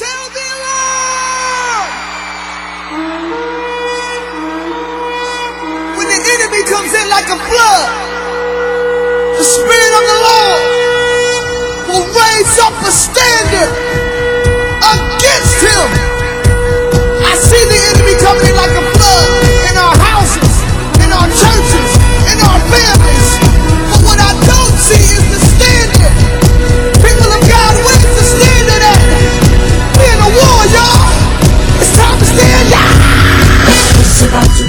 shall be alarmed. When the enemy comes in like a flood, the Spirit of the Lord will raise up a standard against him. I see the enemy coming in like a flood in our houses, in our churches, in our families. But what I don't see is the standard. People of God, where's the standard at? We're in a war, y'all. It's time to stand, y'all.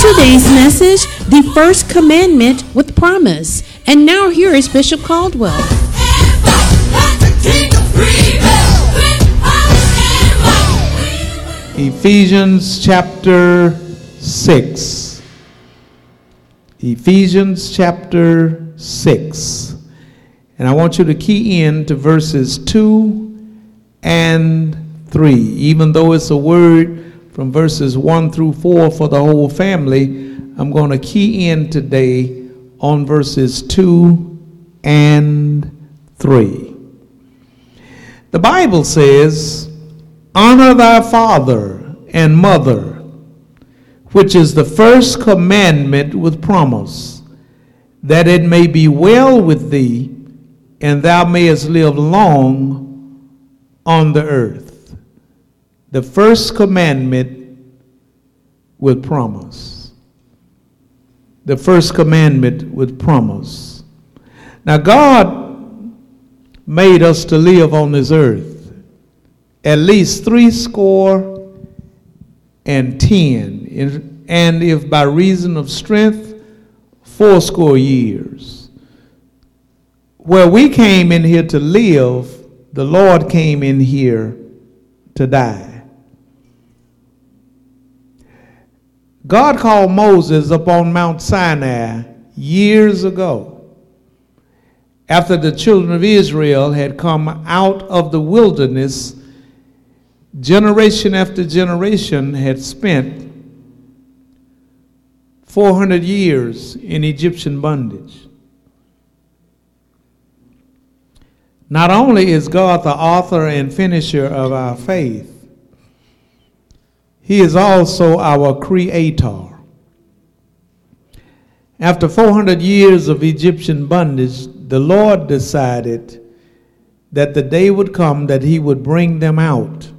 Today's message, the first commandment with promise. And now here is Bishop Caldwell. Ephesians chapter 6. Ephesians chapter 6. And I want you to key in to verses 2 and 3. Even though it's a word from verses 1 through 4 for the whole family, I'm going to key in today on verses 2 and 3. The Bible says, "Honor thy father and mother, which is the first commandment with promise, that it may be well with thee, and thou mayest live long on the earth." The first commandment with promise. The first commandment with promise. Now, God made us to live on this earth at least 70 and if by reason of strength, 80 years. Where we came in here to live, the Lord came in here to die. God called Moses up on Mount Sinai years ago, after the children of Israel had come out of the wilderness. Generation after generation had spent 400 years in Egyptian bondage. Not only is God the author and finisher of our faith, He is also our creator. After 400 years of Egyptian bondage, the Lord decided that the day would come that He would bring them out.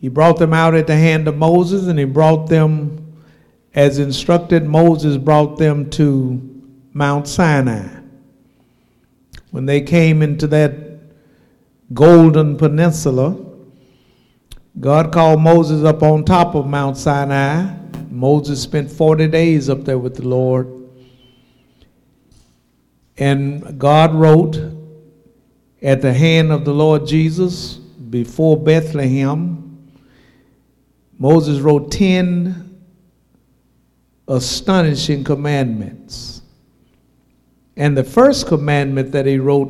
He brought them out at the hand of Moses, and He brought them, as instructed, Moses brought them to Mount Sinai. When they came into that golden peninsula, God called Moses up on top of Mount Sinai. Moses spent 40 days up there with the Lord. And God wrote at the hand of the Lord Jesus before Bethlehem. Moses wrote 10 astonishing commandments. And the first commandment that he wrote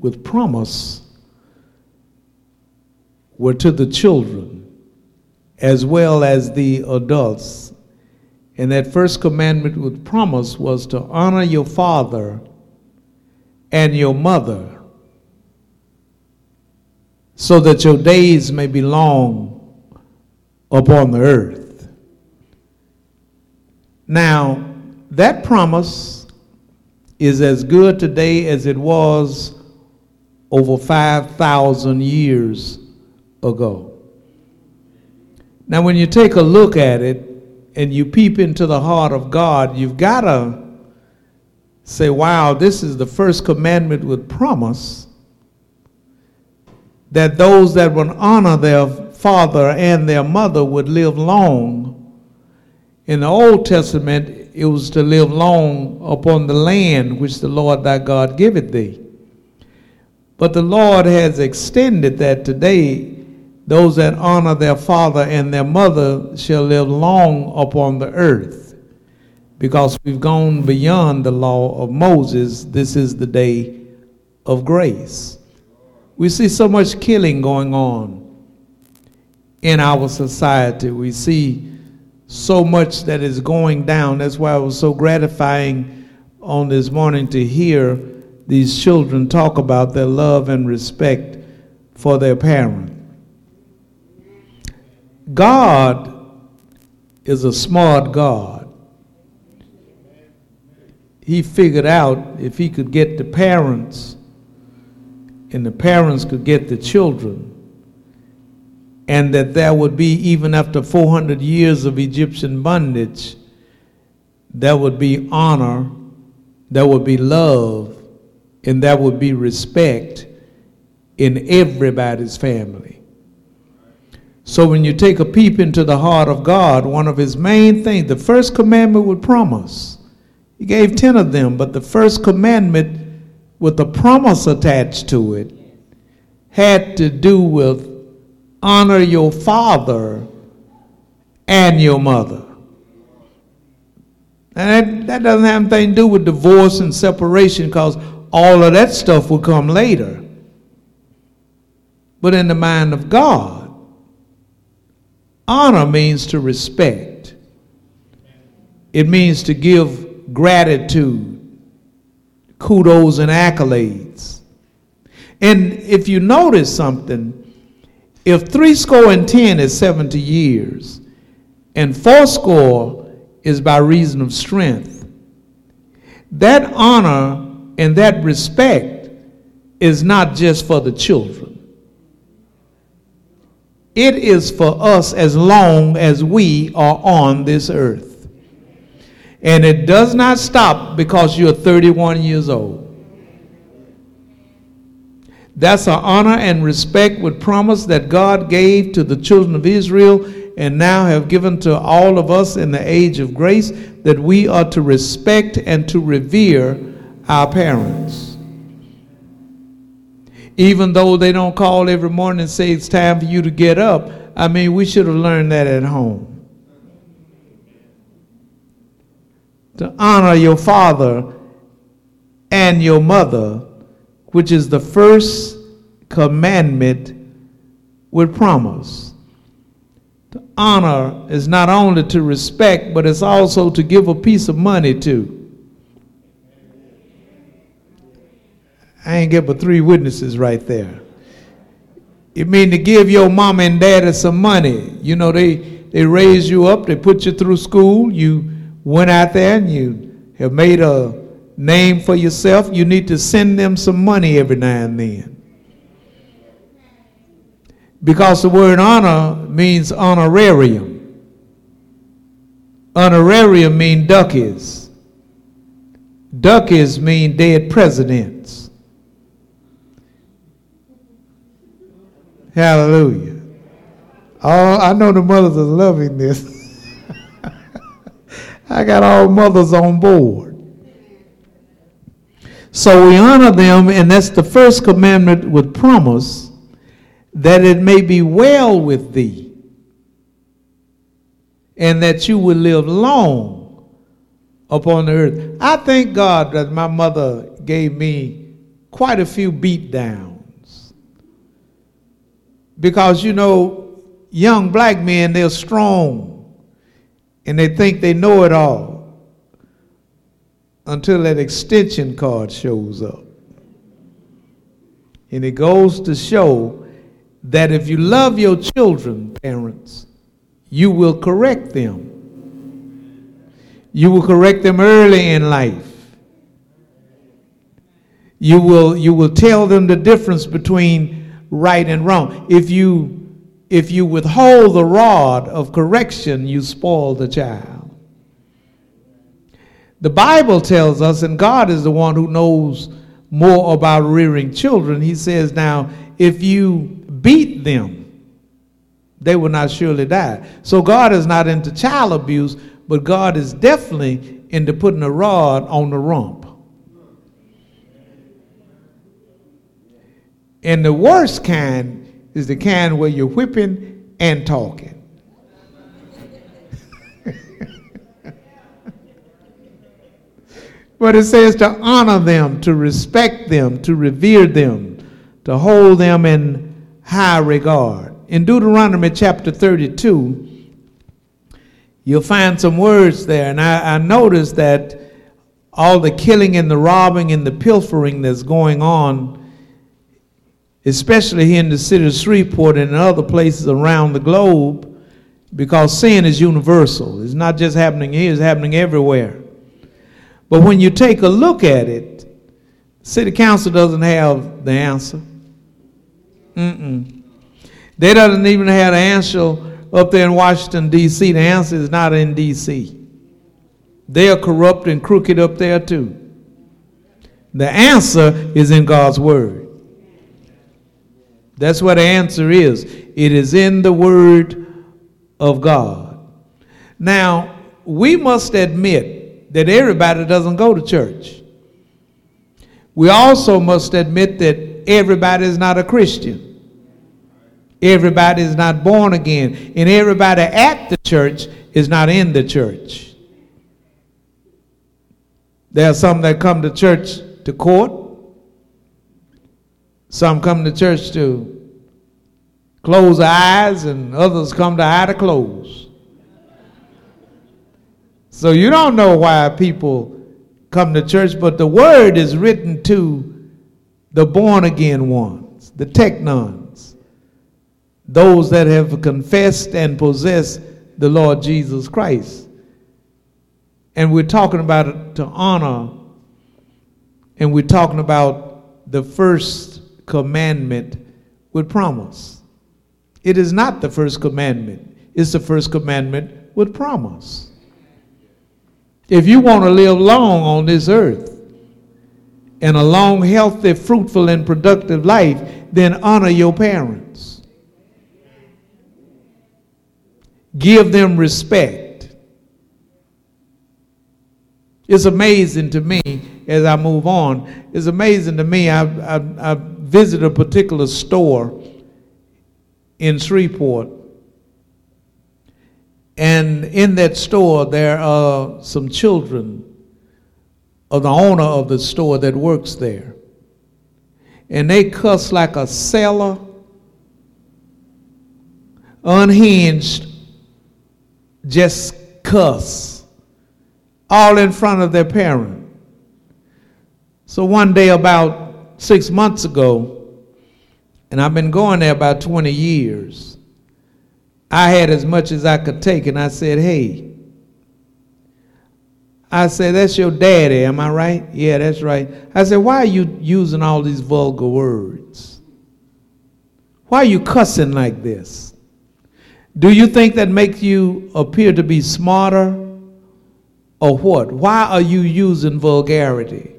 with promise were to the children as well as the adults. And that first commandment with promise was to honor your father and your mother so that your days may be long upon the earth. Now, that promise is as good today as it was over 5,000 years ago. Now, when you take a look at it and you peep into the heart of God, you've got to say, wow, this is the first commandment with promise, that those that would honor their father and their mother would live long. In the Old Testament, it was to live long upon the land which the Lord thy God giveth thee. But the Lord has extended that today those that honor their father and their mother shall live long upon the earth. Because we've gone beyond the law of Moses, this is the day of grace. We see so much killing going on in our society. We see so much that is going down. That's why it was so gratifying on this morning to hear these children talk about their love and respect for their parent. God is a smart God. He figured out if he could get the parents and the parents could get the children, and that there would be, even after 400 years of Egyptian bondage, there would be honor, there would be love, and there would be respect in everybody's family. So when you take a peep into the heart of God, one of his main things, the first commandment with promise. He gave 10 of them, but the first commandment with the promise attached to it had to do with honor your father and your mother. And that doesn't have anything to do with divorce and separation, because all of that stuff will come later. But in the mind of God, honor means to respect. It means to give gratitude, kudos, and accolades. And if you notice something, if 70 is 70 years, and 80 is by reason of strength, that honor and that respect is not just for the children. It is for us as long as we are on this earth. And it does not stop because you're 31 years old. That's an honor and respect with promise that God gave to the children of Israel and now have given to all of us in the age of grace, that we are to respect and to revere our parents. Even though they don't call every morning and say it's time for you to get up, I mean, we should have learned that at home. To honor your father and your mother, which is the first commandment with promise. To honor is not only to respect, but it's also to give a piece of money to. I ain't get but 3 witnesses right there. It means to give your mom and daddy some money. You know, they raised you up, they put you through school, you went out there and you have made a name for yourself. You need to send them some money every now and then. Because the word honor means honorarium. Honorarium means duckies. Duckies mean dead presidents. Hallelujah. Oh, I know the mothers are loving this. I got all mothers on board. So we honor them, and that's the first commandment with promise, that it may be well with thee, and that you will live long upon the earth. I thank God that my mother gave me quite a few beatdowns. Because, you know, young black men, they're strong and they think they know it all until that extension card shows up. And it goes to show that if you love your children, parents, you will correct them. You will correct them early in life. You will tell them the difference between right and wrong. If you withhold the rod of correction, you spoil the child. The Bible tells us, and God is the one who knows more about rearing children. He says, now, if you beat them, they will not surely die. So God is not into child abuse, but God is definitely into putting a rod on the rump. And the worst kind is the kind where you're whipping and talking. But it says to honor them, to respect them, to revere them, to hold them in high regard. In Deuteronomy chapter 32, you'll find some words there. And I noticed that all the killing and the robbing and the pilfering that's going on, especially here in the city of Shreveport and in other places around the globe, because sin is universal. It's not just happening here, it's happening everywhere. But when you take a look at it, city council doesn't have the answer. They doesn't even have the answer up there in Washington, D.C. The answer is not in D.C. They are corrupt and crooked up there too. The answer is in God's word. That's where the answer is. It is in the word of God. Now, we must admit that everybody doesn't go to church. We also must admit that everybody is not a Christian. Everybody is not born again. And everybody at the church is not in the church. There are some that come to church to court. Some come to church to close their eyes, and others come to eye to close. So you don't know why people come to church, but the word is written to the born-again ones, the technons, those that have confessed and possessed the Lord Jesus Christ. And we're talking about it to honor, and we're talking about the first commandment with promise. It is not the first commandment. It's the first commandment with promise. If you want to live long on this earth and a long, healthy, fruitful, and productive life, then honor your parents. Give them respect. It's amazing to me, as I move on, it's amazing to me, I visited a particular store in Shreveport. And in that store, there are some children of the owner of the store that works there. And they cuss like a sailor, unhinged, just cuss, all in front of their parent. So one day about 6 months ago, and I've been going there about 20 years, I had as much as I could take, and I said, hey. I said, that's your daddy, am I right? Yeah, that's right. I said, why are you using all these vulgar words? Why are you cussing like this? Do you think that makes you appear to be smarter or what? Why are you using vulgarity?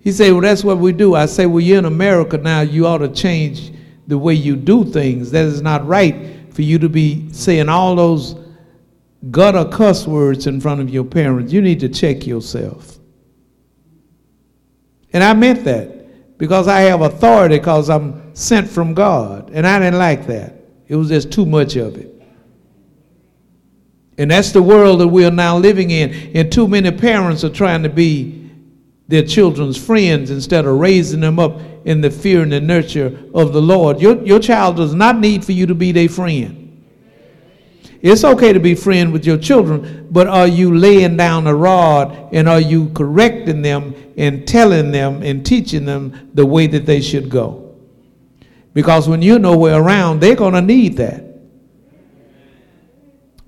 He said, well, that's what we do. I said, well, you're in America now. You ought to change the way you do things. That is not right for you to be saying all those gutter cuss words in front of your parents. You need to check yourself. And I meant that because I have authority because I'm sent from God. And I didn't like that. It was just too much of it. And that's the world that we are now living in. And too many parents are trying to be their children's friends instead of raising them up in the fear and the nurture of the Lord. Your child does not need for you to be their friend. It's okay to be friend with your children, but are you laying down a rod, and are you correcting them and telling them and teaching them the way that they should go? Because when you're nowhere around, they're going to need that.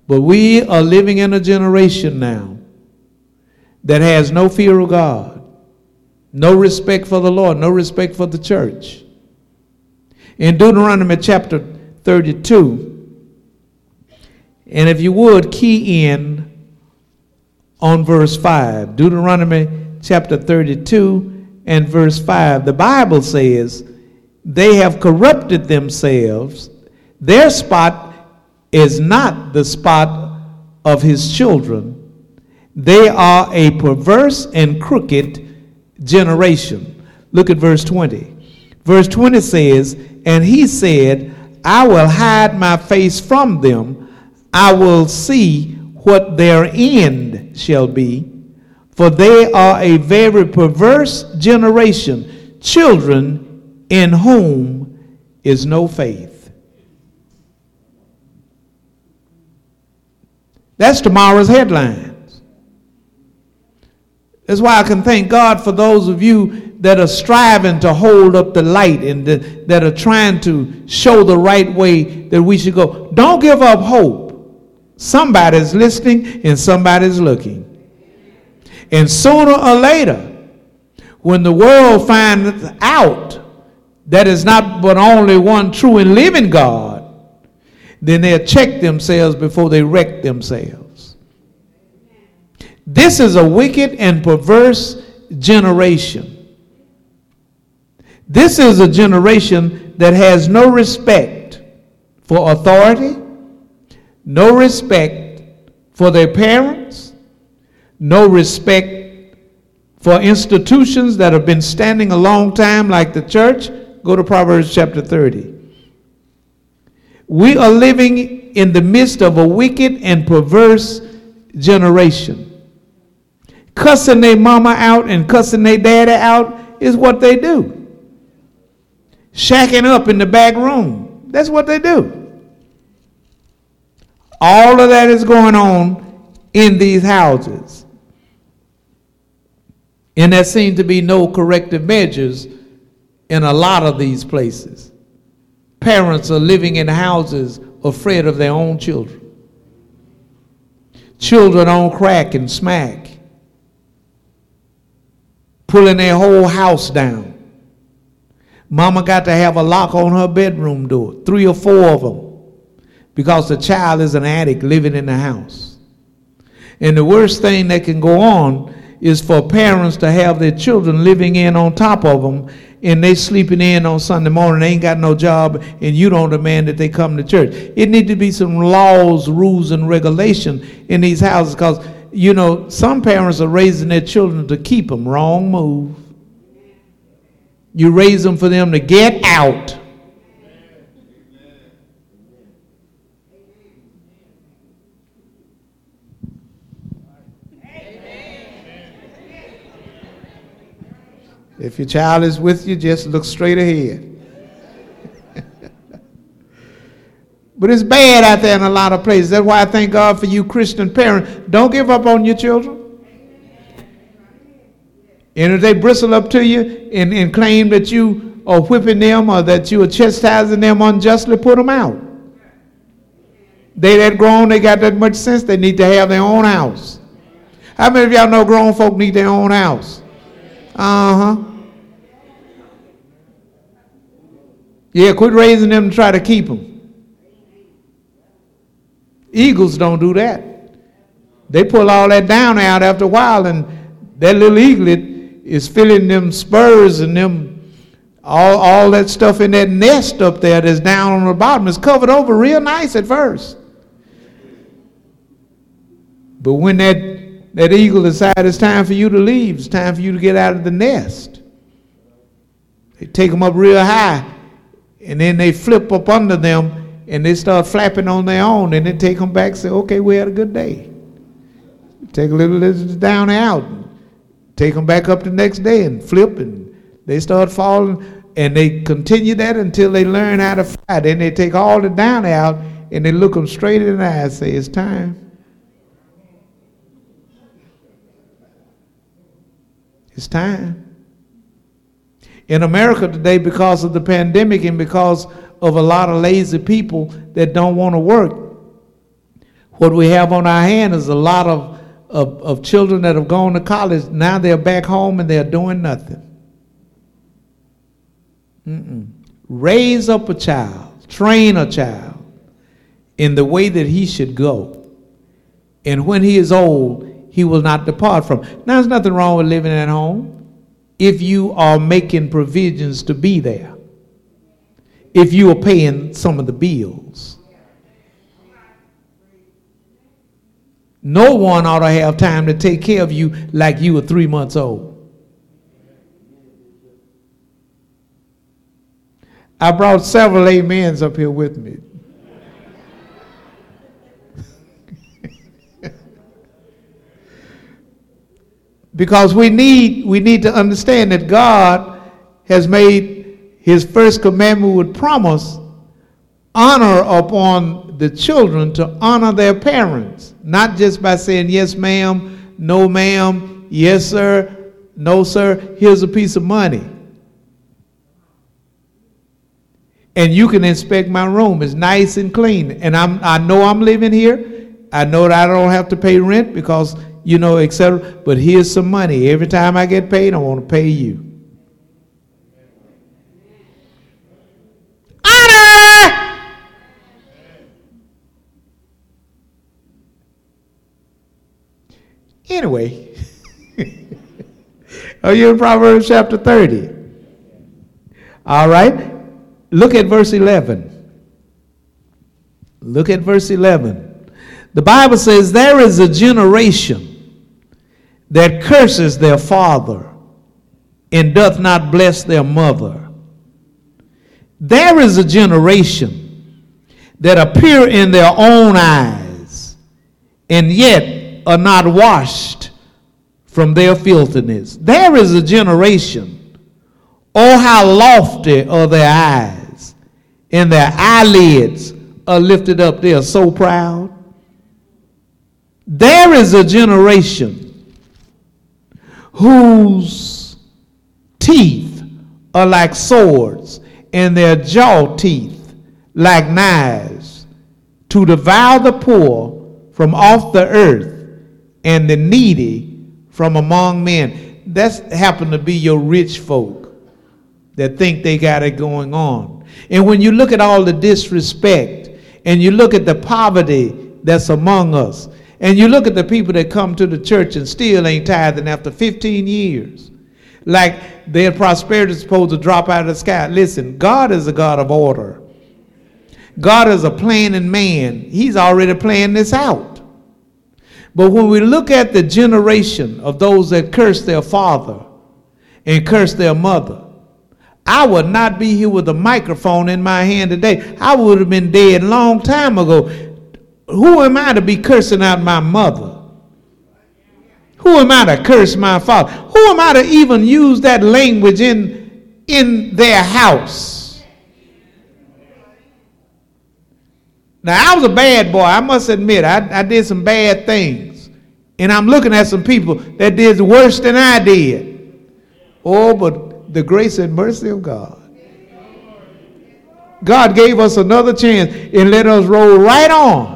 But we are living in a generation now that has no fear of God. No respect for the Lord, no respect for the church. In Deuteronomy chapter 32, and if you would, key in on verse 5. Deuteronomy chapter 32 and verse 5. The Bible says, they have corrupted themselves. Their spot is not the spot of his children. They are a perverse and crooked generation. Look at verse 20. Verse 20 says, and he said, I will hide my face from them. I will see what their end shall be. For they are a very perverse generation, children in whom is no faith. That's tomorrow's headlines. That's why I can thank God for those of you that are striving to hold up the light and that are trying to show the right way that we should go. Don't give up hope. Somebody's listening and somebody's looking. And sooner or later, when the world finds out that is not but only one true and living God, then they'll check themselves before they wreck themselves. This is a wicked and perverse generation. This is a generation that has no respect for authority, no respect for their parents, no respect for institutions that have been standing a long time, like the church. Go to Proverbs chapter 30. We are living in the midst of a wicked and perverse generation. Cussing their mama out and cussing their daddy out is what they do. Shacking up in the back room, that's what they do. All of that is going on in these houses. And there seem to be no corrective measures in a lot of these places. Parents are living in houses afraid of their own children. Children on crack and smack, pulling their whole house down. Mama got to have a lock on her bedroom door, 3 or 4 of them, because the child is an addict living in the house. And the worst thing that can go on is for parents to have their children living in on top of them, and they sleeping in on Sunday morning. They ain't got no job, and you don't demand that they come to church. It need to be some laws, rules, and regulation in these houses, because, you know, some parents are raising their children to keep them. Wrong move. You raise them for them to get out. If your child is with you, just look straight ahead. But it's bad out there in a lot of places. That's why I thank God for you Christian parents. Don't give up on your children. And if they bristle up to you and claim that you are whipping them or that you are chastising them unjustly, put them out. They that grown, they got that much sense, they need to have their own house. How many of y'all know grown folk need their own house? Yeah, quit raising them and try to keep them. Eagles don't do that. They pull all that down out after a while, and that little eaglet is filling them spurs and them all that stuff in that nest up there that's down on the bottom. It's covered over real nice at first. But when that eagle decides it's time for you to leave, it's time for you to get out of the nest, they take them up real high, and then they flip up under them, and they start flapping on their own, and then take them back and say, okay, we had a good day. Take a little down and out, and take them back up the next day and flip, and they start falling, and they continue that until they learn how to fly. Then they take all the down and out, and they look them straight in the eye and say, it's time. It's time. In America today, because of the pandemic and because of a lot of lazy people that don't want to work, what we have on our hand is a lot of children that have gone to college. Now they're back home and they're doing nothing. Raise up a child, train a child in the way that he should go. And when he is old, he will not depart from. Now, there's nothing wrong with living at home if you are making provisions to be there, if you are paying some of the bills. No one ought to have time to take care of you like you were 3 months old. I brought several amens up here with me. Because we need to understand that God has made his first commandment with promise, honor upon the children to honor their parents, not just by saying, yes, ma'am, no, ma'am, yes, sir, no, sir, here's a piece of money. And you can inspect my room. It's nice and clean. And I know I'm living here. I know that I don't have to pay rent because, you know, et cetera. But here's some money. Every time I get paid, I want to pay you. Honor! Anyway. Are you in Proverbs chapter 30? All right. Look at verse 11. Look at verse 11. The Bible says, there is a generation that curses their father and doth not bless their mother. There is a generation that appear in their own eyes and yet are not washed from their filthiness. There is a generation. Oh, how lofty are their eyes, and their eyelids are lifted up. They are so proud. There is a generation whose teeth are like swords, and their jaw teeth like knives, to devour the poor from off the earth and the needy from among men. That's happened to be your rich folk that think they got it going on. And when you look at all the disrespect, and you look at the poverty that's among us, and you look at the people that come to the church and still ain't tithing after 15 years, like their prosperity is supposed to drop out of the sky. Listen, God is a God of order. God is a planning man. He's already planned this out. But when we look at the generation of those that curse their father and curse their mother, I would not be here with a microphone in my hand today. I would have been dead a long time ago. Who am I to be cursing out my mother? Who am I to curse my father? Who am I to even use that language in their house? Now, I was a bad boy. I must admit, I did some bad things. And I'm looking at some people that did worse than I did. Oh, but the grace and mercy of God. God gave us another chance and let us roll right on.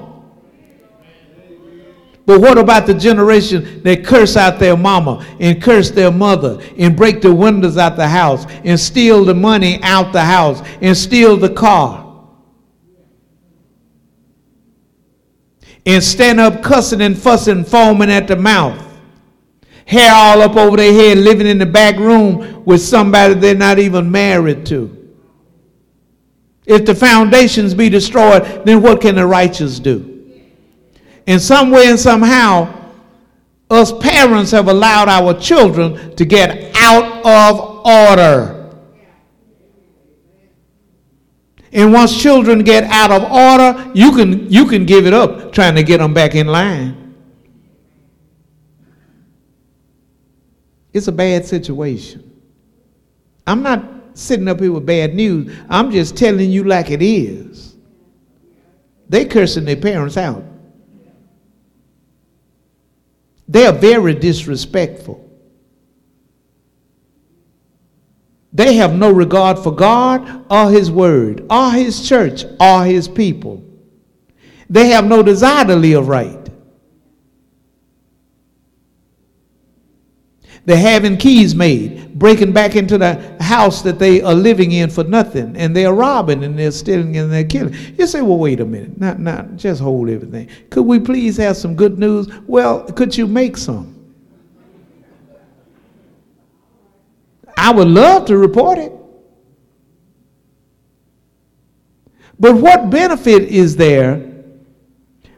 But what about the generation that curse out their mama and curse their mother and break the windows out the house and steal the money out the house and steal the car and stand up cussing and fussing, foaming at the mouth? Hair all up over their head, living in the back room with somebody they're not even married to. If the foundations be destroyed, then what can the righteous do? And somewhere and somehow, us parents have allowed our children to get out of order. And once children get out of order, you can give it up trying to get them back in line. It's a bad situation. I'm not sitting up here with bad news. I'm just telling you like it is. They cursing their parents out. They are very disrespectful. They have no regard for God or his word or his church or his people. They have no desire to live right. They're having keys made, breaking back into the house that they are living in for nothing, and they're robbing, and they're stealing, and they're killing. You say, well, wait a minute. Not just hold everything. Could we please have some good news? Well, could you make some? I would love to report it. But what benefit is there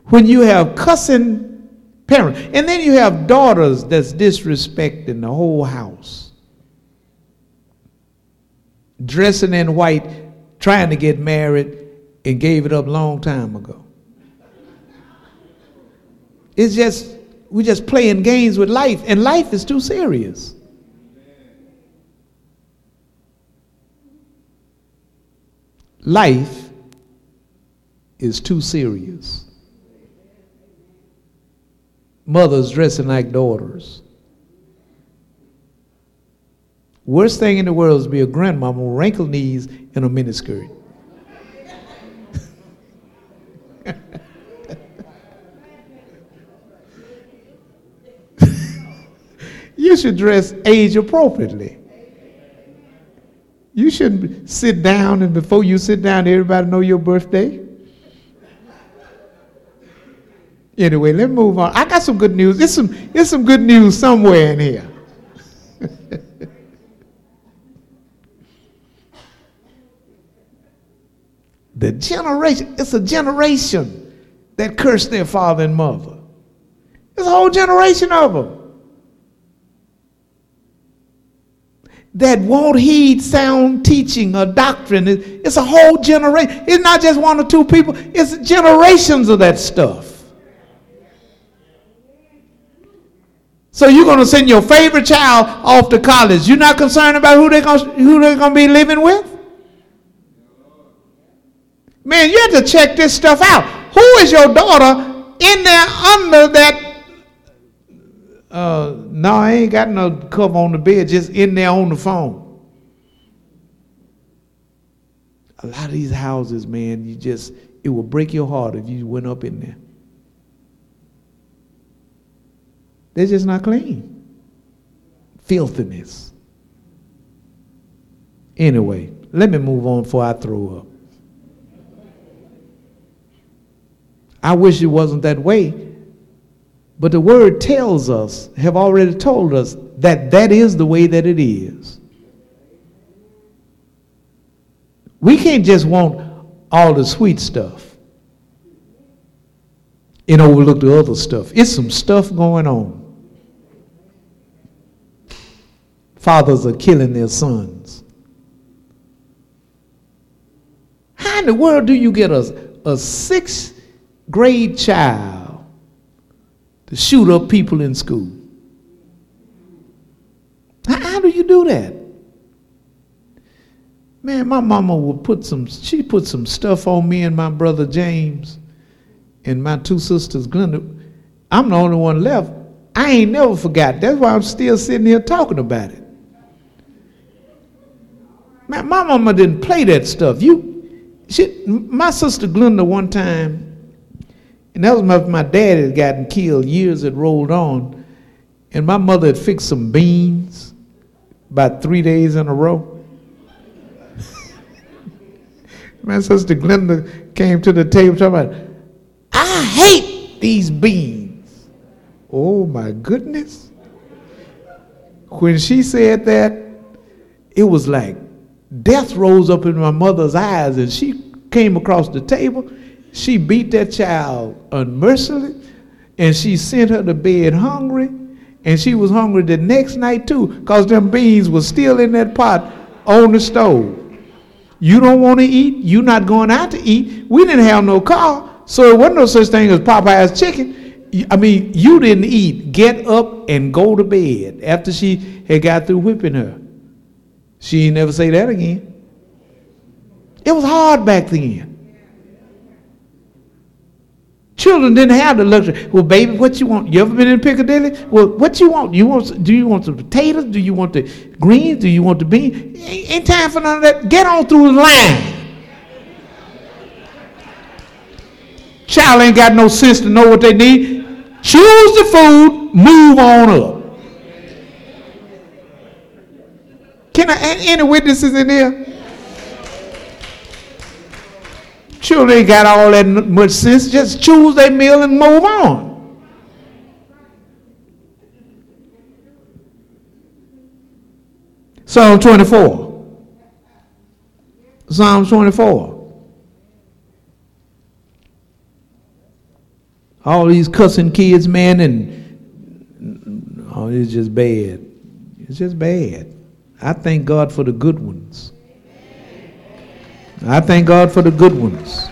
when you have cussing parents. And then you have daughters that's disrespecting the whole house. Dressing in white, trying to get married, and gave it up a long time ago. It's just, we're just playing games with life, and life is too serious. Life is too serious. Mothers dressing like daughters. Worst thing in the world is to be a grandmama with wrinkled knees and a miniskirt. You should dress age appropriately. You shouldn't sit down, and before you sit down, everybody know your birthday. Anyway, let's move on. I got some good news. There's some good news somewhere in here. The generation, it's a generation that cursed their father and mother. There's a whole generation of them that won't heed sound teaching or doctrine. It's a whole generation. It's not just one or two people. It's generations of that stuff. So you're going to send your favorite child off to college. You're not concerned about who they're going to be living with? Man, you have to check this stuff out. Who is your daughter in there under that? No, I ain't got no cover on the bed, just in there on the phone. A lot of these houses, man, it will break your heart if you went up in there. They're just not clean. Filthiness. Anyway, let me move on before I throw up. I wish it wasn't that way. But the word tells us, have already told us, that is the way that it is. We can't just want all the sweet stuff and overlook the other stuff. It's some stuff going on. Fathers are killing their sons. How in the world do you get a sixth grade child to shoot up people in school? How do you do that? Man, my mama would put some stuff on me and my brother James and my two sisters, Glenda. I'm the only one left. I ain't never forgot. That's why I'm still sitting here talking about it. Man, my mama didn't play that stuff. My sister Glenda one time, and that was after my dad had gotten killed, years had rolled on, and my mother had fixed some beans about 3 days in a row. My sister Glenda came to the table talking about, I hate these beans. Oh my goodness. When she said that, it was like death rose up in my mother's eyes, and she came across the table. She beat that child unmercifully, and she sent her to bed hungry, and she was hungry the next night too, because them beans were still in that pot on the stove. You don't want to eat, you're not going out to eat. We didn't have no car, so it wasn't no such thing as Popeye's chicken. I mean, you didn't eat. Get up and go to bed after she had got through whipping her. She ain't never say that again. It was hard back then. Children didn't have the luxury. Well, baby, what you want? You ever been in Piccadilly? Well, what you want? Do you want the potatoes? Do you want the greens? Do you want the beans? Ain't time for none of that. Get on through the line. Child ain't got no sense to know what they need. Choose the food. Move on up. Can I? Any witnesses in there? Children ain't got all that much sense. Just choose their meal and move on. Psalm 24. all these cussing kids, man, and oh, it's just bad. It's just bad. I thank God for the good ones. I thank God for the good ones.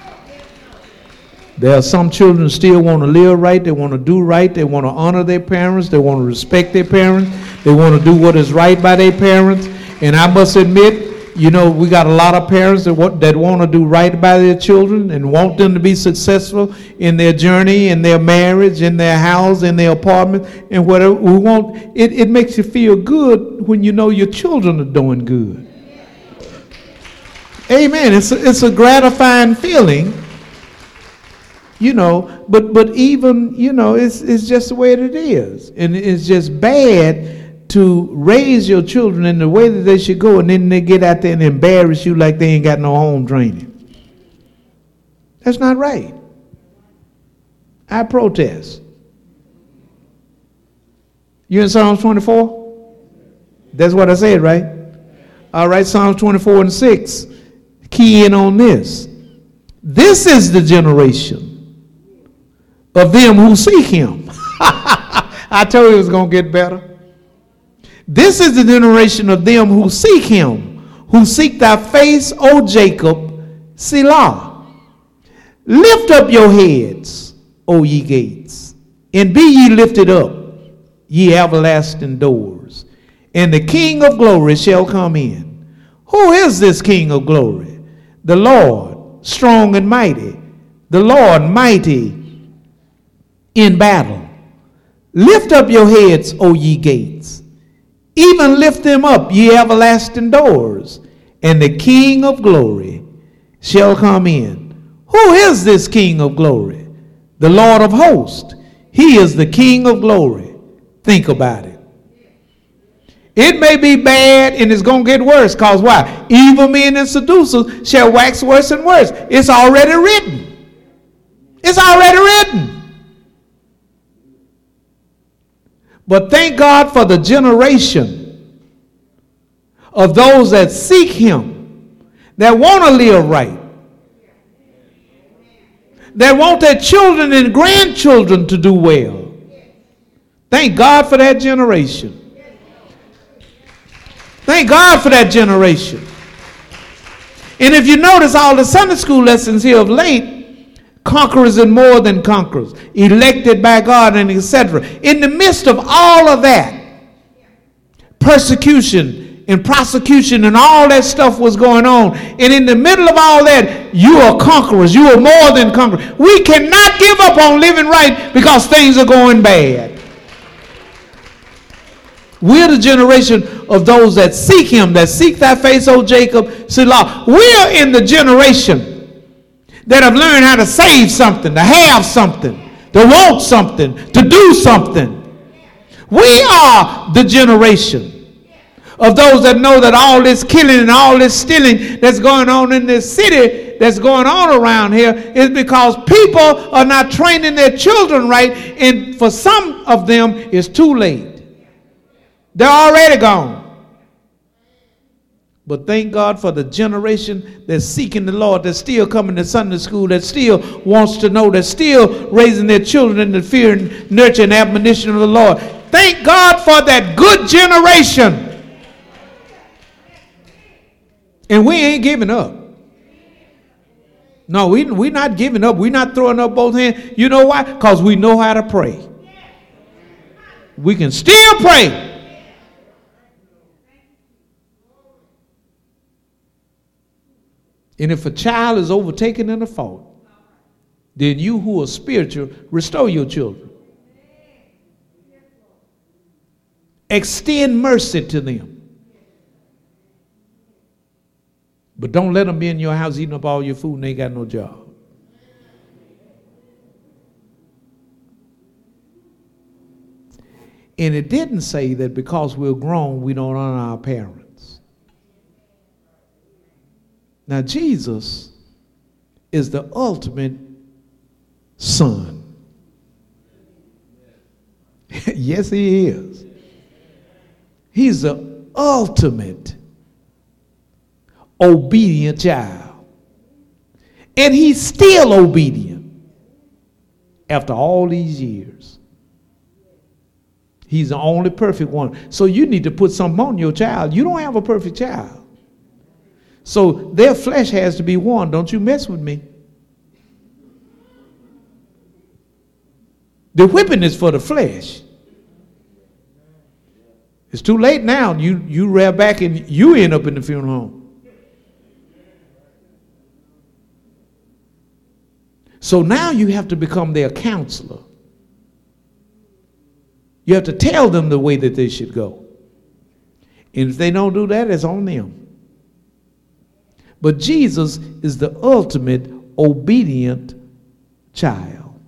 There are some children still want to live right. They want to do right. They want to honor their parents. They want to respect their parents. They want to do what is right by their parents. And I must admit, you know, we got a lot of parents that want to do right by their children and want them to be successful in their journey, in their marriage, in their house, in their apartment, and whatever we want. It makes you feel good when you know your children are doing good. Amen. It's a gratifying feeling, you know, but even, you know, it's just the way that it is. And it's just bad to raise your children in the way that they should go, and then they get out there and embarrass you like they ain't got no home training. That's not right. I protest. You in Psalms 24? That's what I said, right? All right, Psalms 24:6. Key in on this. This is the generation of them who seek him. I told you it was going to get better. This is the generation of them who seek him, who seek thy face, O Jacob, Selah. Lift up your heads, O ye gates, and be ye lifted up, ye everlasting doors, and the King of glory shall come in. Who is this King of glory? The Lord, strong and mighty, the Lord mighty in battle. Lift up your heads, O ye gates, even lift them up, ye everlasting doors, and the King of glory shall come in. Who is this King of glory? The Lord of hosts. He is the King of glory. Think about it. It may be bad, and it's going to get worse, because why? Evil men and seducers shall wax worse and worse. It's already written. It's already written. But thank God for the generation of those that seek him, that want to live right, that want their children and grandchildren to do well. Thank God for that generation. Thank God for that generation. And if you notice all the Sunday school lessons here of late, conquerors and more than conquerors, elected by God, and etc. In the midst of all of that, persecution and prosecution and all that stuff was going on. And in the middle of all that, you are conquerors. You are more than conquerors. We cannot give up on living right because things are going bad. We're the generation of those that seek him, that seek thy face, O Jacob, Selah. We're in the generation that have learned how to save something, to have something, to want something, to do something. We are the generation of those that know that all this killing and all this stealing that's going on in this city, that's going on around here, is because people are not training their children right, and for some of them, it's too late. They're already gone. But thank God for the generation that's seeking the Lord, that's still coming to Sunday school, that still wants to know, that's still raising their children in the fear and nurture and admonition of the Lord. Thank God for that good generation. And we ain't giving up. No, we're not giving up. We're not throwing up both hands. You know why? Because we know how to pray. We can still pray. And if a child is overtaken in a fault, then you who are spiritual, restore your children. Extend mercy to them. But don't let them be in your house eating up all your food and they ain't got no job. And it didn't say that because we're grown, we don't honor our parents. Now, Jesus is the ultimate son. Yes, he is. He's the ultimate obedient child. And he's still obedient. after all these years. He's the only perfect one. So you need to put something on your child. You don't have a perfect child. So their flesh has to be one. Don't you mess with me. The whipping is for the flesh. It's too late now. You rear back and you end up in the funeral home. So now you have to become their counselor. You have to tell them the way that they should go. And if they don't do that, it's on them. But Jesus is the ultimate obedient child.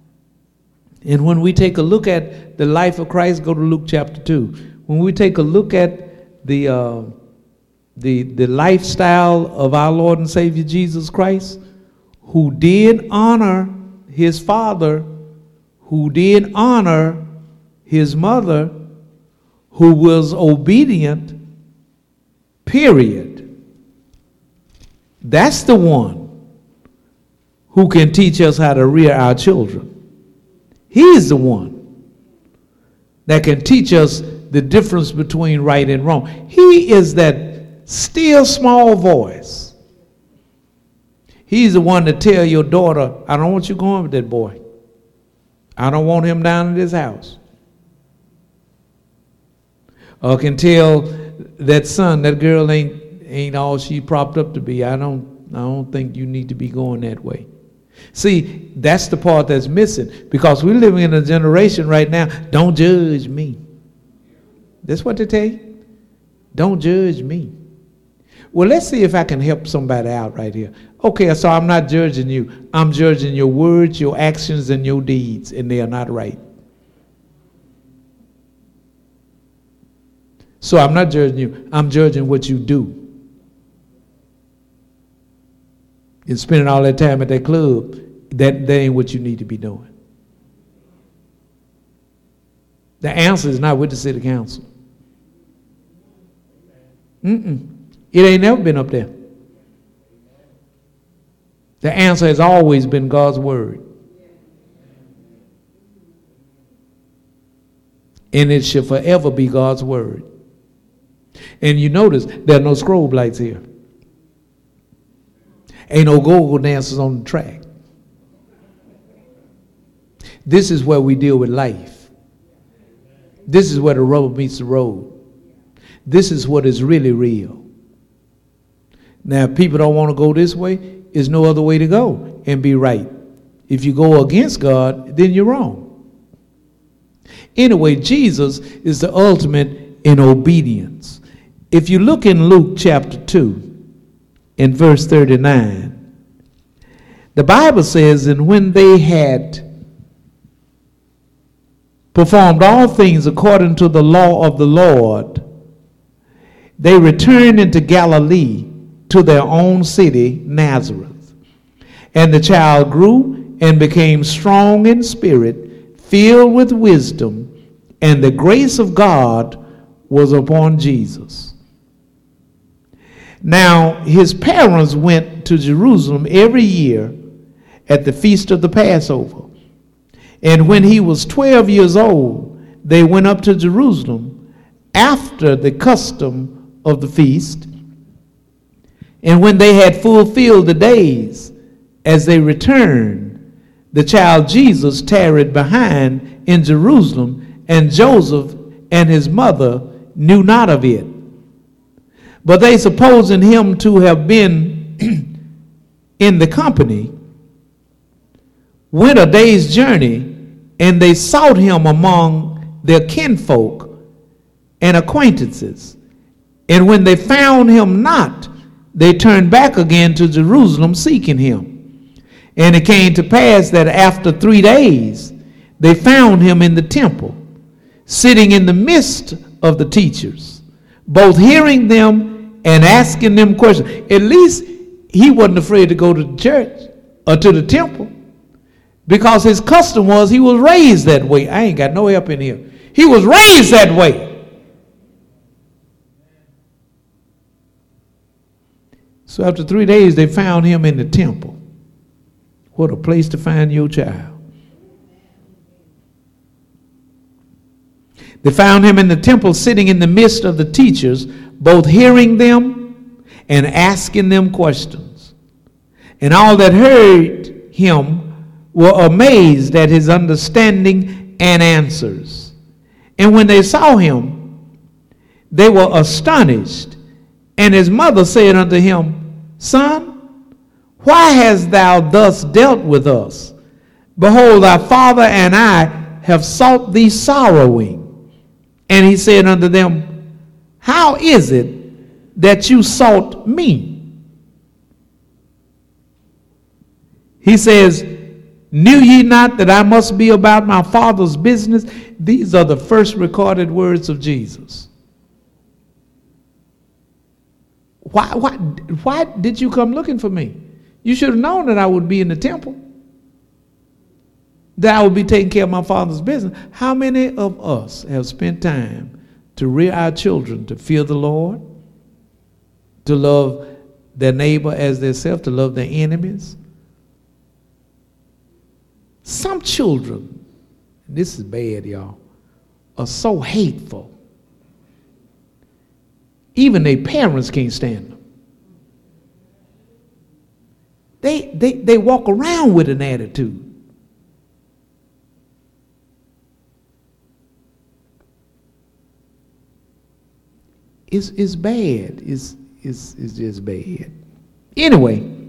And when we take a look at the life of Christ, go to Luke chapter 2. When we take a look at the lifestyle of our Lord and Savior Jesus Christ, who did honor his Father, who did honor his mother, who was obedient, period. That's the one who can teach us how to rear our children. He is the one that can teach us the difference between right and wrong. He is that still small voice. He's the one to tell your daughter, I don't want you going with that boy. I don't want him down in this house. Can tell that son, that girl ain't all she propped up to be. I don't think you need to be going that way. See, that's the part that's missing, because we're living in a generation right now, don't judge me. That's what they tell you. Don't judge me. Well, let's see if I can help somebody out right here. Okay, so I'm not judging you. I'm judging your words, your actions, and your deeds, and they are not right. So I'm not judging you. I'm judging what you do. And spending all that time at that club, that ain't what you need to be doing. The answer is not with the city council. It ain't never been up there. The answer has always been God's word. And it should forever be God's word. And you notice there are no strobe lights here. Ain't no go-go dancers on the track. This is where we deal with life. This is where the rubber meets the road. This is what is really real. Now, if people don't want to go this way, there's no other way to go and be right. If you go against God, then you're wrong. Anyway, Jesus is the ultimate in obedience. If you look in Luke chapter 2 in verse 39, the Bible says, and when they had performed all things according to the law of the Lord, they returned into Galilee to their own city, Nazareth. And the child grew and became strong in spirit, filled with wisdom, and the grace of God was upon Jesus. Now, his parents went to Jerusalem every year at the feast of the Passover. And when he was 12 years old, they went up to Jerusalem after the custom of the feast. And when they had fulfilled the days, as they returned, the child Jesus tarried behind in Jerusalem, and Joseph and his mother knew not of it. But they supposing him to have been in the company, went a day's journey, and they sought him among their kinfolk and acquaintances. And when they found him not, they turned back again to Jerusalem seeking him. And it came to pass that after 3 days, they found him in the temple, sitting in the midst of the teachers, both hearing them and asking them questions. At least he wasn't afraid to go to the church or to the temple, because his custom was he was raised that way. I ain't got no help in here. He was raised that way. So after 3 days, they found him in the temple. What a place to find your child. They found him in the temple sitting in the midst of the teachers, both hearing them and asking them questions. And all that heard him were amazed at his understanding and answers. And when they saw him, they were astonished. And his mother said unto him, Son, why hast thou thus dealt with us? Behold, thy father and I have sought thee sorrowing. And he said unto them, How is it that you sought me? He says, Knew ye not that I must be about my Father's business? These are the first recorded words of Jesus. Why did you come looking for me? You should have known that I would be in the temple, that I would be taking care of my Father's business. How many of us have spent time to rear our children to fear the Lord, to love their neighbor as themselves, to love their enemies? Some children, this is bad, y'all, are so hateful. Even their parents can't stand them. They walk around with an attitude. It's bad. It's just bad. Anyway,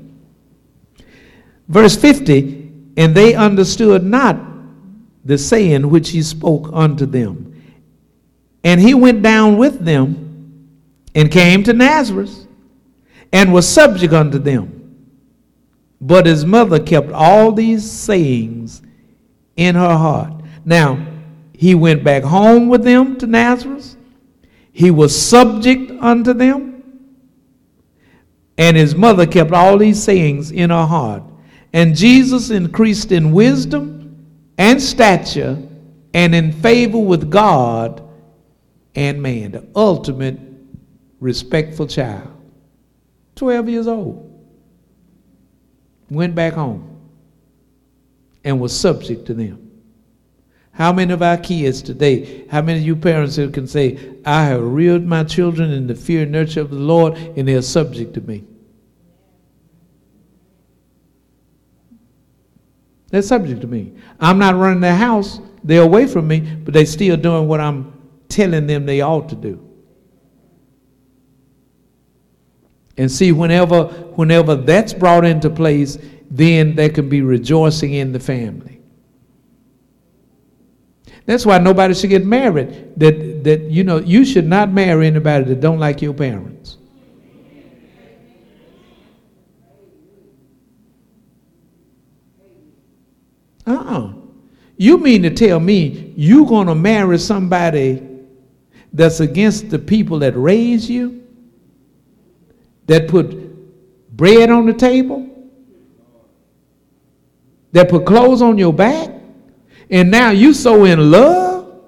verse 50, and they understood not the saying which he spoke unto them. And he went down with them and came to Nazareth and was subject unto them. But his mother kept all these sayings in her heart. Now, he went back home with them to Nazareth. He was subject unto them, and his mother kept all these sayings in her heart. And Jesus increased in wisdom and stature and in favor with God and man, the ultimate respectful child. 12 years old. Went back home and was subject to them. How many of our kids today, how many of you parents who can say, I have reared my children in the fear and nurture of the Lord, and they are subject to me? They're subject to me. I'm not running their house. They're away from me, but they're still doing what I'm telling them they ought to do. And see, whenever that's brought into place, then there can be rejoicing in the family. That's why nobody should get married. That you know, you should not marry anybody that don't like your parents. You mean to tell me you're going to marry somebody that's against the people that raised you, that put bread on the table, that put clothes on your back? And now you so in love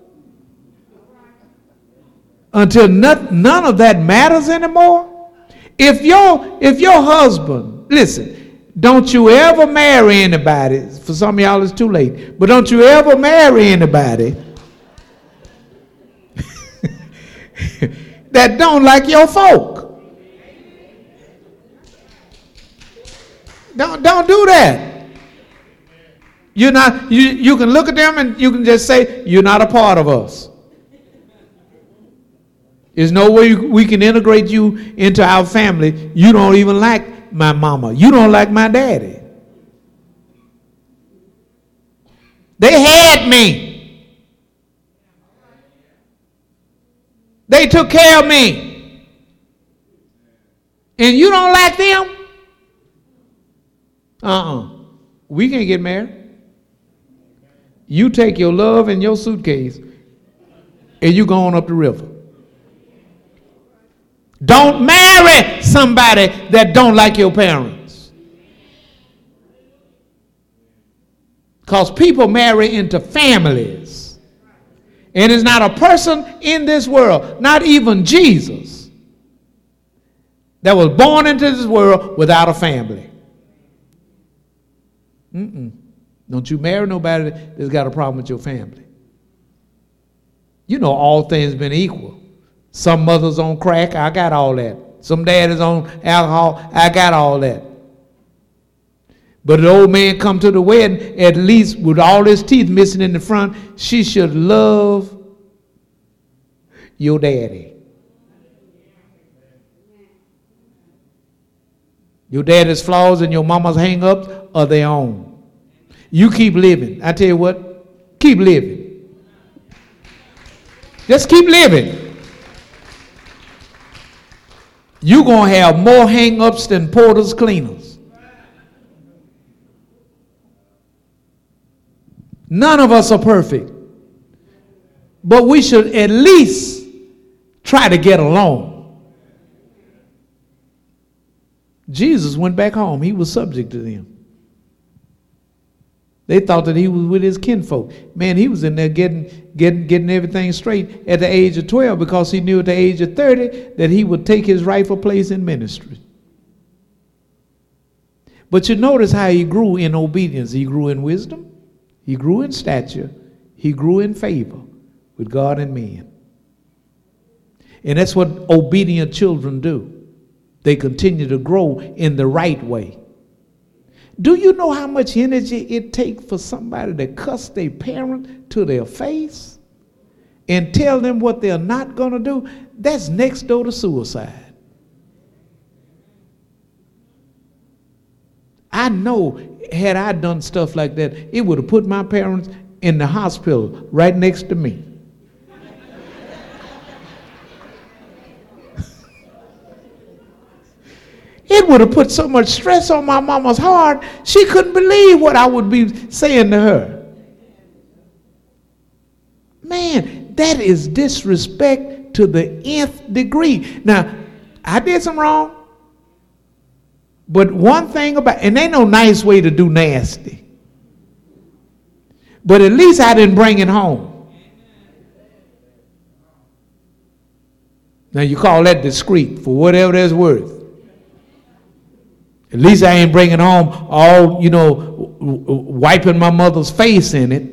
until none of that matters anymore. If your husband, listen, don't you ever marry anybody. For some of y'all it's too late. But don't you ever marry anybody that don't like your folk. Don't do that. You're not, you can look at them and you can just say, you're not a part of us. There's no way we can integrate you into our family. You don't even like my mama. You don't like my daddy. They had me. They took care of me. And you don't like them? We can't get married. You take your love in your suitcase and you go on up the river. Don't marry somebody that don't like your parents. Because people marry into families. And there's not a person in this world, not even Jesus, that was born into this world without a family. Don't you marry nobody that's got a problem with your family. You know, all things been equal. Some mothers on crack, I got all that. Some daddies on alcohol, I got all that. But an old man come to the wedding, at least with all his teeth missing in the front, she should love your daddy. Your daddy's flaws and your mama's hang-ups are their own. You keep living. I tell you what, keep living. Just keep living. You're going to have more hang-ups than porters cleaners. None of us are perfect. But we should at least try to get along. Jesus went back home. He was subject to them. They thought that he was with his kinfolk. Man, he was in there getting everything straight at the age of 12 because he knew at the age of 30 that he would take his rightful place in ministry. But you notice how he grew in obedience. He grew in wisdom. He grew in stature. He grew in favor with God and men. And that's what obedient children do. They continue to grow in the right way. Do you know how much energy it takes for somebody to cuss their parent to their face and tell them what they're not going to do? That's next door to suicide. I know had I done stuff like that, it would have put my parents in the hospital right next to me. It would have put so much stress on my mama's heart, she couldn't believe what I would be saying to her. Man, that is disrespect to the nth degree. Now, I did some wrong, but one thing about, and ain't no nice way to do nasty, but at least I didn't bring it home. Now, you call that discreet for whatever that's worth. At least I ain't bringing home all, you know, wiping my mother's face in it.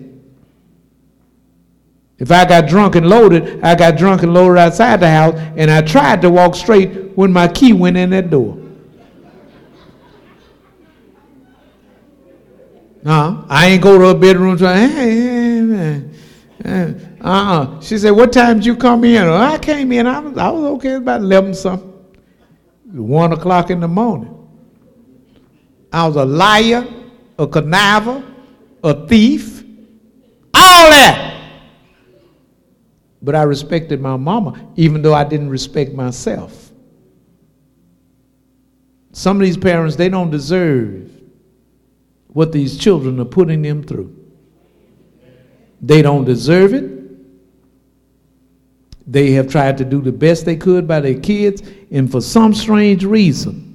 If I got drunk and loaded, I got drunk and loaded outside the house, and I tried to walk straight when my key went in that door. No, I ain't go to her bedroom trying, She said, what time did you come in? Oh, I came in, I was okay, about 11 something. 1 o'clock in the morning. I was a liar, a conniver, a thief, all that. But I respected my mama, even though I didn't respect myself. Some of these parents, they don't deserve what these children are putting them through. They don't deserve it. They have tried to do the best they could by their kids, and for some strange reason,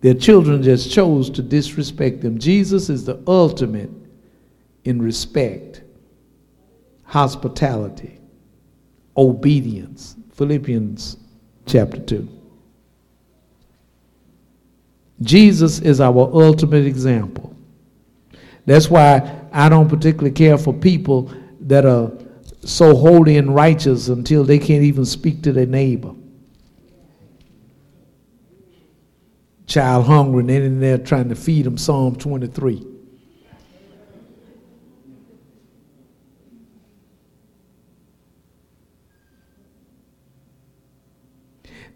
their children just chose to disrespect them. Jesus is the ultimate in respect, hospitality, obedience. Philippians chapter 2. Jesus is our ultimate example. That's why I don't particularly care for people that are so holy and righteous until they can't even speak to their neighbor. Child hungry and they're in there trying to feed them Psalm 23.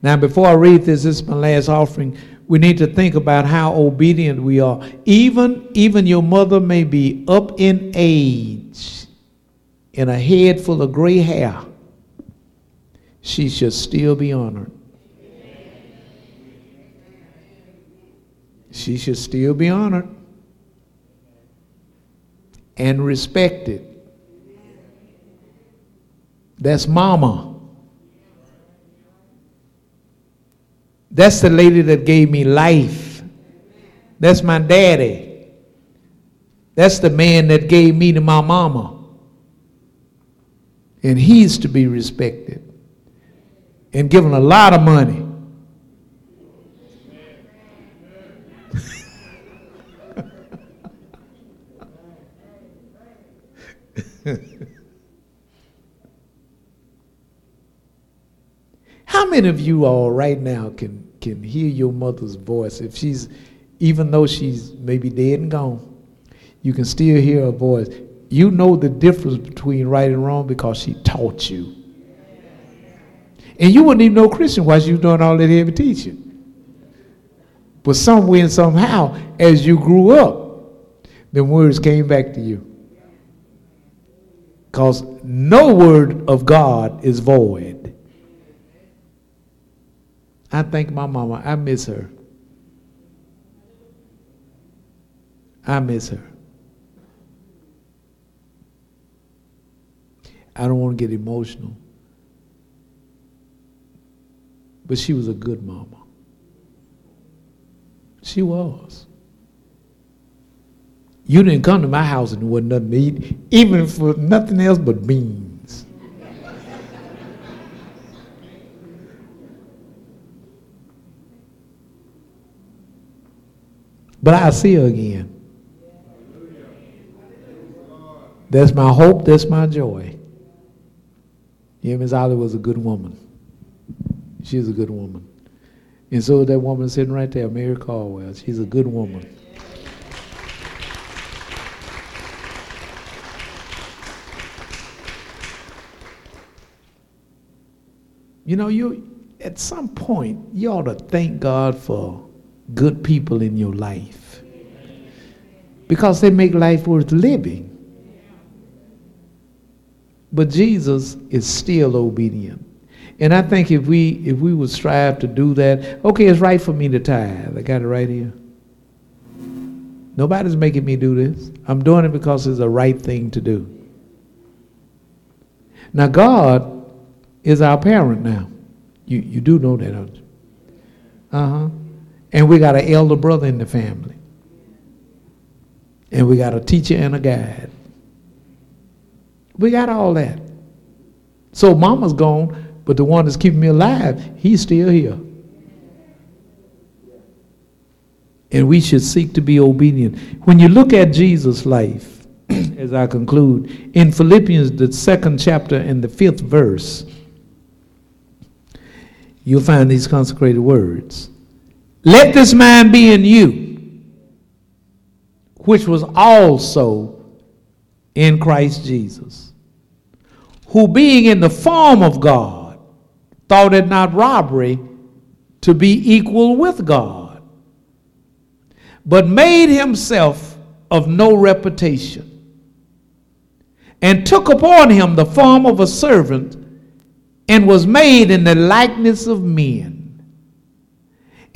Now, before I read this, this is my last offering. We need to think about how obedient we are. Even your mother may be up in age and a head full of gray hair. She should still be honored. She should still be honored and respected. That's mama. That's the lady that gave me life. That's my daddy. That's the man that gave me to my mama. And he's to be respected and given a lot of money. many of you all right now can hear your mother's voice? If she's, even though she's maybe dead and gone, you can still hear her voice. You know the difference between right and wrong because she taught you. And you wouldn't even know Christian why she was doing all that heavy teaching. But somewhere and somehow, as you grew up, the words came back to you. Because no word of God is void. I thank my mama. I miss her. I miss her. I don't want to get emotional. But she was a good mama. She was. You didn't come to my house and there wasn't nothing to eat, even for nothing else but beans. But I'll see her again. That's my hope, that's my joy. Yeah, Miss Allie was a good woman. She's a good woman. And so that woman sitting right there, Mary Caldwell, she's a good woman. You know, at some point, you ought to thank God for good people in your life. Because they make life worth living. But Jesus is still obedient. And I think if we would strive to do that, okay, it's right for me to tithe. I got it right here. Nobody's making me do this. I'm doing it because it's the right thing to do. Now, God is our parent now. You do know that, don't you? Uh-huh. And we got an elder brother in the family. And we got a teacher and a guide. We got all that. So mama's gone. But the one that's keeping me alive, he's still here. And we should seek to be obedient. When you look at Jesus' life, as I conclude, in Philippians, the 2nd chapter and the 5th verse, you'll find these consecrated words. Let this mind be in you, which was also in Christ Jesus, who being in the form of God, thought it not robbery to be equal with God, but made himself of no reputation, and took upon him the form of a servant, and was made in the likeness of men.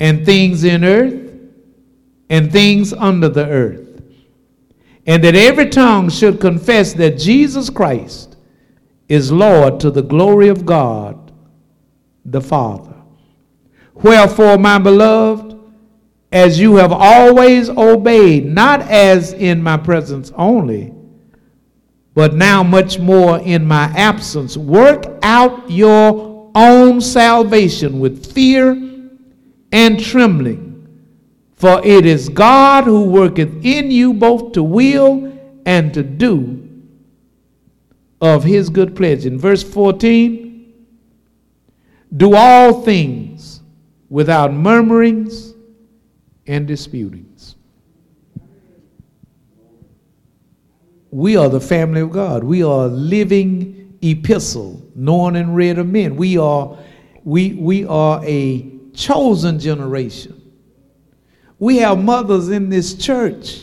and things in earth, and things under the earth, and that every tongue should confess that Jesus Christ is Lord, to the glory of God the Father. Wherefore, my beloved, as you have always obeyed, not as in my presence only, but now much more in my absence, work out your own salvation with fear and trembling, for it is God who worketh in you both to will and to do of his good pledge. In verse 14, do all things without murmurings and disputings. We are the family of God. We are a living epistle, known and read of men. We are a chosen generation. We have mothers in this church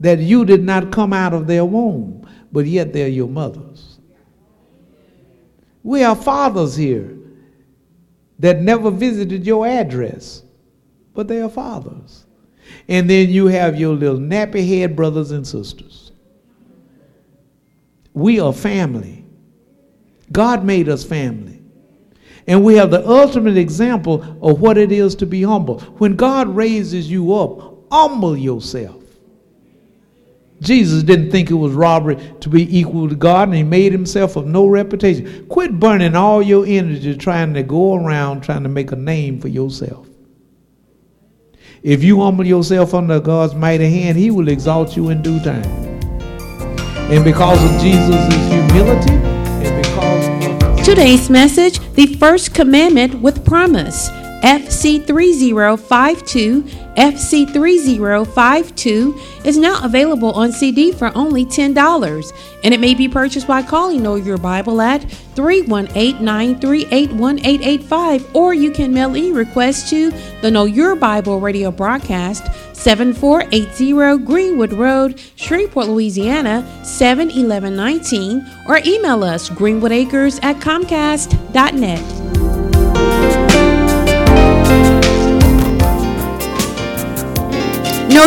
that you did not come out of their womb, but yet they're your mothers. We are fathers here that never visited your address, but they are fathers. And then you have your little nappy head brothers and sisters. We are family. God made us family. And we have the ultimate example of what it is to be humble. When God raises you up, humble yourself. Jesus didn't think it was robbery to be equal to God, and he made himself of no reputation. Quit burning all your energy trying to go around trying to make a name for yourself. If you humble yourself under God's mighty hand, he will exalt you in due time. And because of Jesus' humility, and because of today's message, the first commandment with promise, FC 3052, FC 3052 is now available on CD for only $10, and it may be purchased by calling Know Your Bible at 318-938-1885, or you can mail a request to the Know Your Bible radio broadcast, 7480 Greenwood Road, Shreveport, Louisiana, 71119, or email us greenwoodacres@comcast.net. Know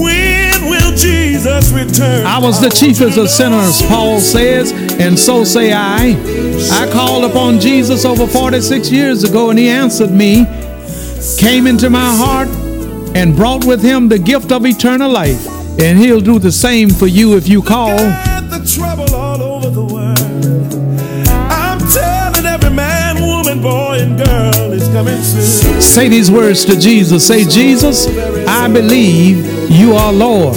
when will Jesus return? I was the chiefest of sinners, Paul says, and so say I. I called upon Jesus over 46 years ago, and he answered me, came into my heart, and brought with him the gift of eternal life. And he'll do the same for you if you call. The trouble all over the world. I'm telling every man, woman, boy, and girl is coming soon. Say these words to Jesus. Say, Jesus, I believe you are Lord.